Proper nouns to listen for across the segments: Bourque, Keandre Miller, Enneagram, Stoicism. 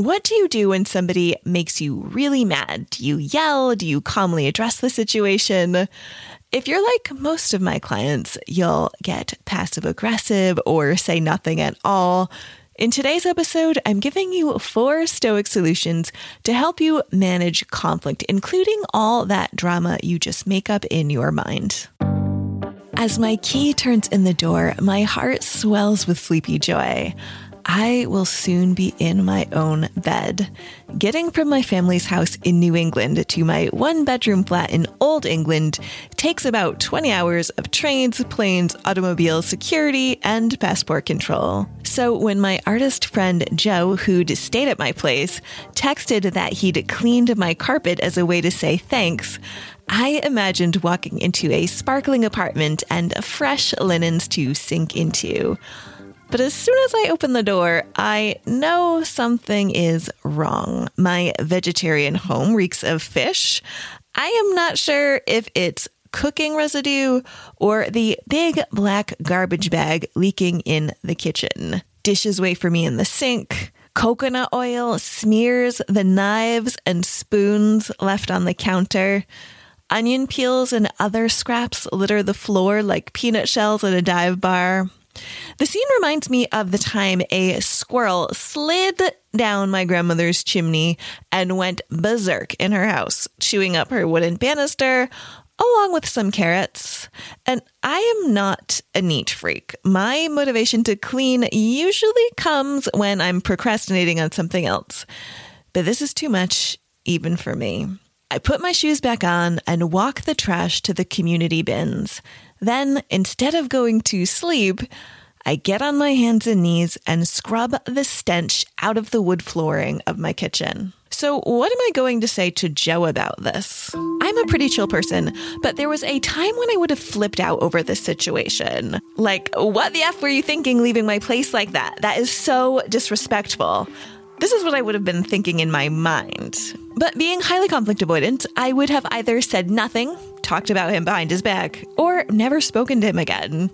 What do you do when somebody makes you really mad? Do you yell? Do you calmly address the situation? If you're like most of my clients, you'll get passive aggressive or say nothing at all. In today's episode, I'm giving you 4 Stoic solutions to help you manage conflict, including all that drama you just make up in your mind. As my key turns in the door, my heart swells with sleepy joy. I will soon be in my own bed. Getting from my family's house in New England to my 1-bedroom flat in Old England takes about 20 hours of trains, planes, automobiles, security, and passport control. So when my artist friend Joe, who'd stayed at my place, texted that he'd cleaned my carpet as a way to say thanks, I imagined walking into a sparkling apartment and fresh linens to sink into. But as soon as I open the door, I know something is wrong. My vegetarian home reeks of fish. I am not sure if it's cooking residue or the big black garbage bag leaking in the kitchen. Dishes wait for me in the sink. Coconut oil smears the knives and spoons left on the counter. Onion peels and other scraps litter the floor like peanut shells at a dive bar. The scene reminds me of the time a squirrel slid down my grandmother's chimney and went berserk in her house, chewing up her wooden banister along with some carrots. And I am not a neat freak. My motivation to clean usually comes when I'm procrastinating on something else. But this is too much, even for me. I put my shoes back on and walk the trash to the community bins. Then, instead of going to sleep, I get on my hands and knees and scrub the stench out of the wood flooring of my kitchen. So what am I going to say to Joe about this? I'm a pretty chill person, but there was a time when I would have flipped out over this situation. Like, what the F were you thinking leaving my place like that? That is so disrespectful. This is what I would have been thinking in my mind. But being highly conflict avoidant, I would have either said nothing, talked about him behind his back, or never spoken to him again.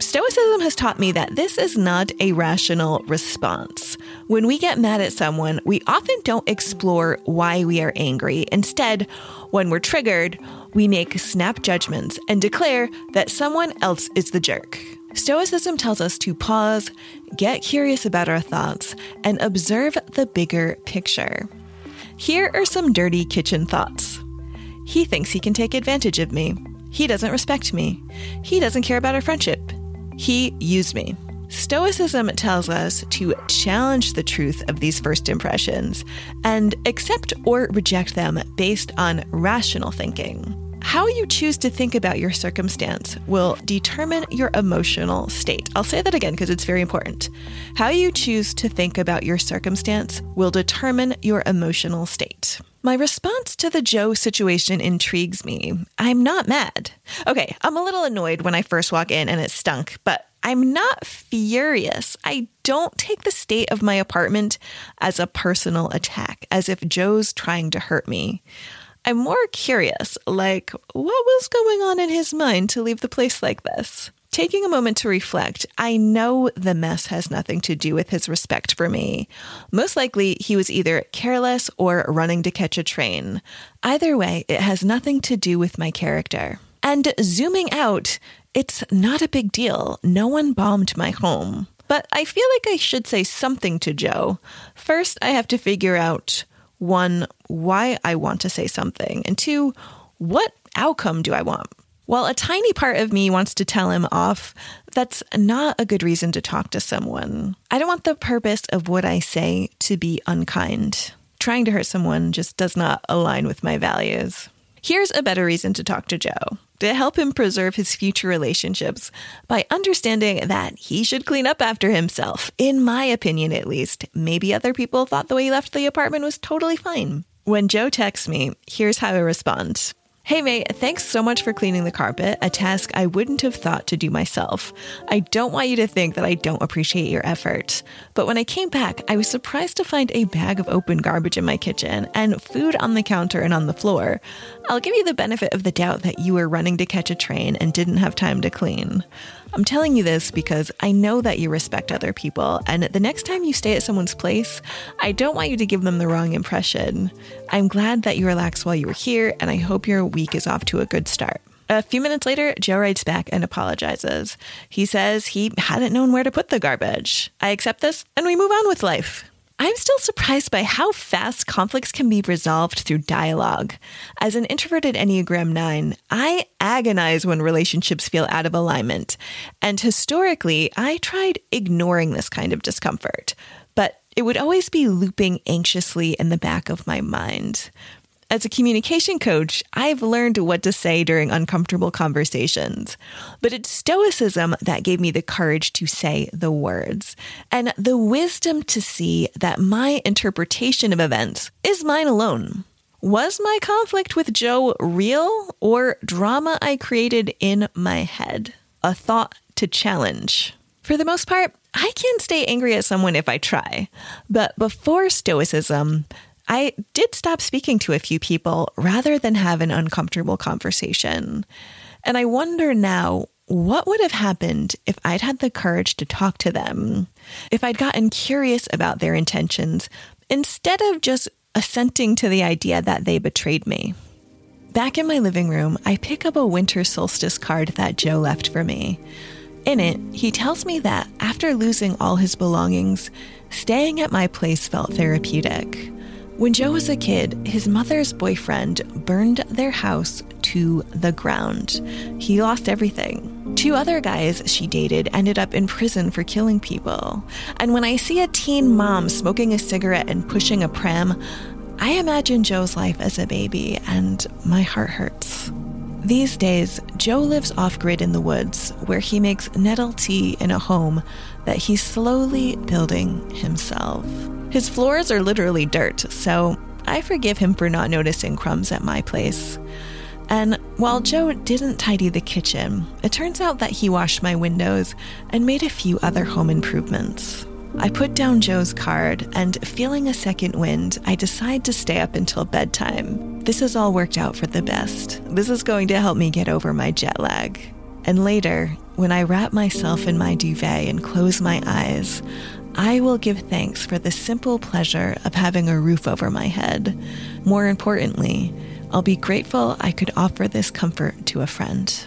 Stoicism has taught me that this is not a rational response. When we get mad at someone, we often don't explore why we are angry. Instead, when we're triggered, we make snap judgments and declare that someone else is the jerk. Stoicism tells us to pause, get curious about our thoughts, and observe the bigger picture. Here are some dirty kitchen thoughts. He thinks he can take advantage of me. He doesn't respect me. He doesn't care about our friendship. He used me. Stoicism tells us to challenge the truth of these first impressions and accept or reject them based on rational thinking. How you choose to think about your circumstance will determine your emotional state. I'll say that again because it's very important. How you choose to think about your circumstance will determine your emotional state. My response to the Joe situation intrigues me. I'm not mad. Okay, I'm a little annoyed when I first walk in and it stunk, but I'm not furious. I don't take the state of my apartment as a personal attack, as if Joe's trying to hurt me. I'm more curious, like, what was going on in his mind to leave the place like this? Taking a moment to reflect, I know the mess has nothing to do with his respect for me. Most likely, he was either careless or running to catch a train. Either way, it has nothing to do with my character. And zooming out, it's not a big deal. No one bombed my home. But I feel like I should say something to Joe. First, I have to figure out, 1, why I want to say something, and 2, what outcome do I want? While a tiny part of me wants to tell him off, that's not a good reason to talk to someone. I don't want the purpose of what I say to be unkind. Trying to hurt someone just does not align with my values. Here's a better reason to talk to Joe, to help him preserve his future relationships by understanding that he should clean up after himself, in my opinion at least. Maybe other people thought the way he left the apartment was totally fine. When Joe texts me, here's how I respond. Hey mate, thanks so much for cleaning the carpet, a task I wouldn't have thought to do myself. I don't want you to think that I don't appreciate your effort. But when I came back, I was surprised to find a bag of open garbage in my kitchen and food on the counter and on the floor. I'll give you the benefit of the doubt that you were running to catch a train and didn't have time to clean. I'm telling you this because I know that you respect other people, and the next time you stay at someone's place, I don't want you to give them the wrong impression. I'm glad that you relaxed while you were here, and I hope your week is off to a good start. A few minutes later, Joe writes back and apologizes. He says he hadn't known where to put the garbage. I accept this, and we move on with life. I'm still surprised by how fast conflicts can be resolved through dialogue. As an introverted Enneagram 9, I agonize when relationships feel out of alignment. And historically, I tried ignoring this kind of discomfort, but it would always be looping anxiously in the back of my mind. As a communication coach, I've learned what to say during uncomfortable conversations, but it's Stoicism that gave me the courage to say the words and the wisdom to see that my interpretation of events is mine alone. Was my conflict with Joe real or drama I created in my head? A thought to challenge. For the most part, I can stay angry at someone if I try, but before Stoicism, I did stop speaking to a few people rather than have an uncomfortable conversation. And I wonder now, what would have happened if I'd had the courage to talk to them? If I'd gotten curious about their intentions instead of just assenting to the idea that they betrayed me? Back in my living room, I pick up a winter solstice card that Joe left for me. In it, he tells me that after losing all his belongings, staying at my place felt therapeutic. When Joe was a kid, his mother's boyfriend burned their house to the ground. He lost everything. 2 other guys she dated ended up in prison for killing people. And when I see a teen mom smoking a cigarette and pushing a pram, I imagine Joe's life as a baby, and my heart hurts. These days, Joe lives off-grid in the woods, where he makes nettle tea in a home that he's slowly building himself. His floors are literally dirt, so I forgive him for not noticing crumbs at my place. And while Joe didn't tidy the kitchen, it turns out that he washed my windows and made a few other home improvements. I put down Joe's card, and feeling a second wind, I decide to stay up until bedtime. This has all worked out for the best. This is going to help me get over my jet lag. And later, when I wrap myself in my duvet and close my eyes, I will give thanks for the simple pleasure of having a roof over my head. More importantly, I'll be grateful I could offer this comfort to a friend.